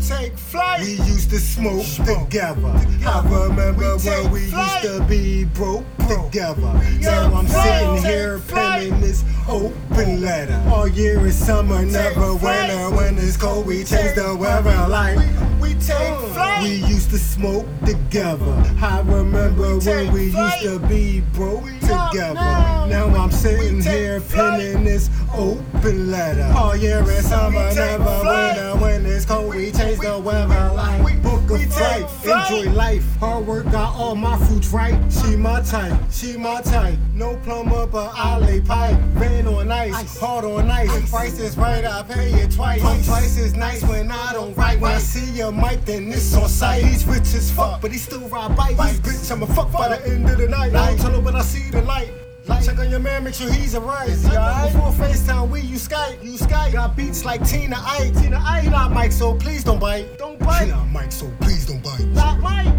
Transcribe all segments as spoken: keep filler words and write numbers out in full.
take flight. We used to smoke, smoke together. together. I remember we when we flight. used to be broke, broke. together. We now I'm sitting here penning this open letter. All year is summer, we never winter. When it's cold, we change the weather like we, we take flight. We used to smoke together. I remember we when we flight. used to be broke we together. Now, now I'm sitting here penning this open letter. All year is summer, never winter. When it's cold, we change. The weather like we, book a flight, flight, enjoy life. Hard work got all my fruits right. She my type, she my type. No plumber but I lay pipe. Rain on ice, ice. hard on ice. ice. Price is right, I pay it twice. Price, Price is nice when I don't write. When I see your mic, then it's on sight. He's rich as fuck, but he still ride bikes. Ice. Bitch, I'ma fuck by the end of the night. I don't tell him when I see the light. Like, check on your man, make sure he's alright. Right? Before FaceTime, we use Skype. You Skype. Got beats like Tina Ike. Tina Ike. She not Mike, so please don't bite. Don't bite. She not Mike, so please don't bite. Not Mike.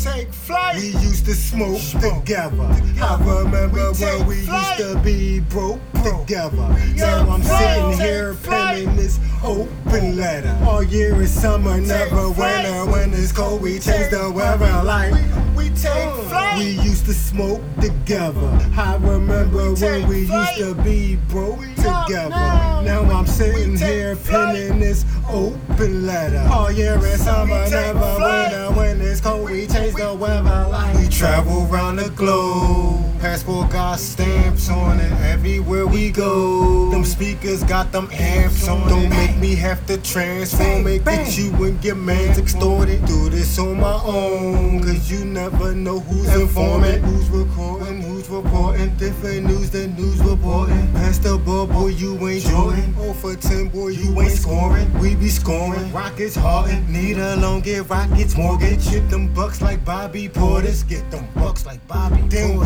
Take flight. We used to smoke, smoke together. together. I remember we when we flight. used to be broke, broke. together. Now I'm sitting here penning this open letter. All year is summer, take never flight. winter. When it's cold, we change the weather like. We take flight. We used to smoke together. I remember we when we flight. used to be broke we together. Now, now I'm sitting here penning this open letter. All year is summer, never flight. winter. When it's cold, we, we change we, the weather like. We travel round the globe. Passport got stamps on it. Everywhere we go, them speakers got them amps on. Don't make me have to transform it. Get you and your man's extorted. Do this on my own, cause you never Never know who's informing, who's recording, who's reporting. Different news than news reporting. Pass the ball, boy, you ain't joining. oh for ten, boy, you, you ain't scoring. We be scoring. Rockets hardin'. Need a loan, get Rockets mortgage. Get them bucks like Bobby Portis. Get them bucks like Bobby Portis. Then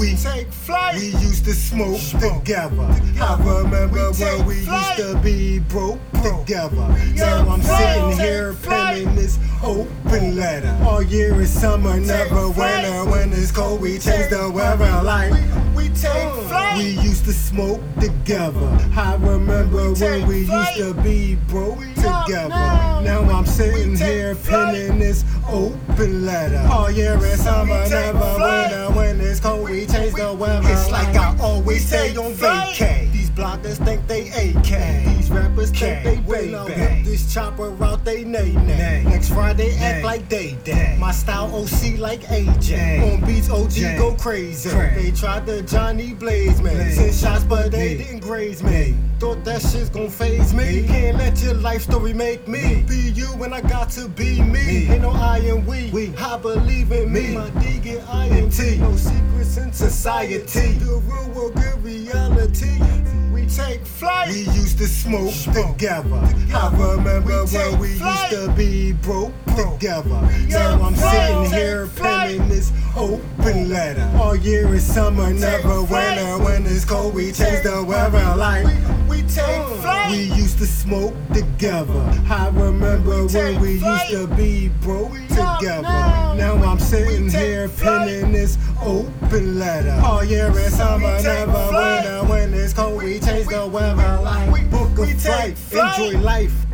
we, we take flight. We used to smoke, smoke. together. I remember we when we flight. used to be broke, broke. together. Now I'm sitting here penning this open letter. All year is summer, never winter. When it's cold, we change the weather like we, we take flight. We used to smoke together. I remember we when we flight. used to be broke we together. Now, now I'm sitting here penning this open letter. All year is summer, never flight. winter. When it's cold, we change we, the weather. It's like I always say on vacay. These bloggers think they A K. These rappers K. think they baby. This chopper out they nay nay. Next Friday nay. act like they day. My style O C like A J. Dang. On beats O G Dang. go crazy. Cray. They tried the Johnny Blaze man. Dang. Send shots but they Dang. didn't graze me. Dang. Thought that shit's gon' phase me. Dang. Can't let your life story make me Dang. be you when I got to be me. Dang. Ain't no I and we. we. I believe in me. My D get I and T. No secrets in society. The real world good reality. We take flight. We used to smoke, smoke. together. I remember we when we flight. used to be broke, broke. together. Now I'm sitting here penning this open letter. All year is summer, never winter. When it's cold, we change the weather like we take flight. We used to smoke together. I remember when we used to be broke together. Now I'm sitting here penning this open letter. All year is summer, never winter. When it's cold, we change the weather like book a flight, enjoy life.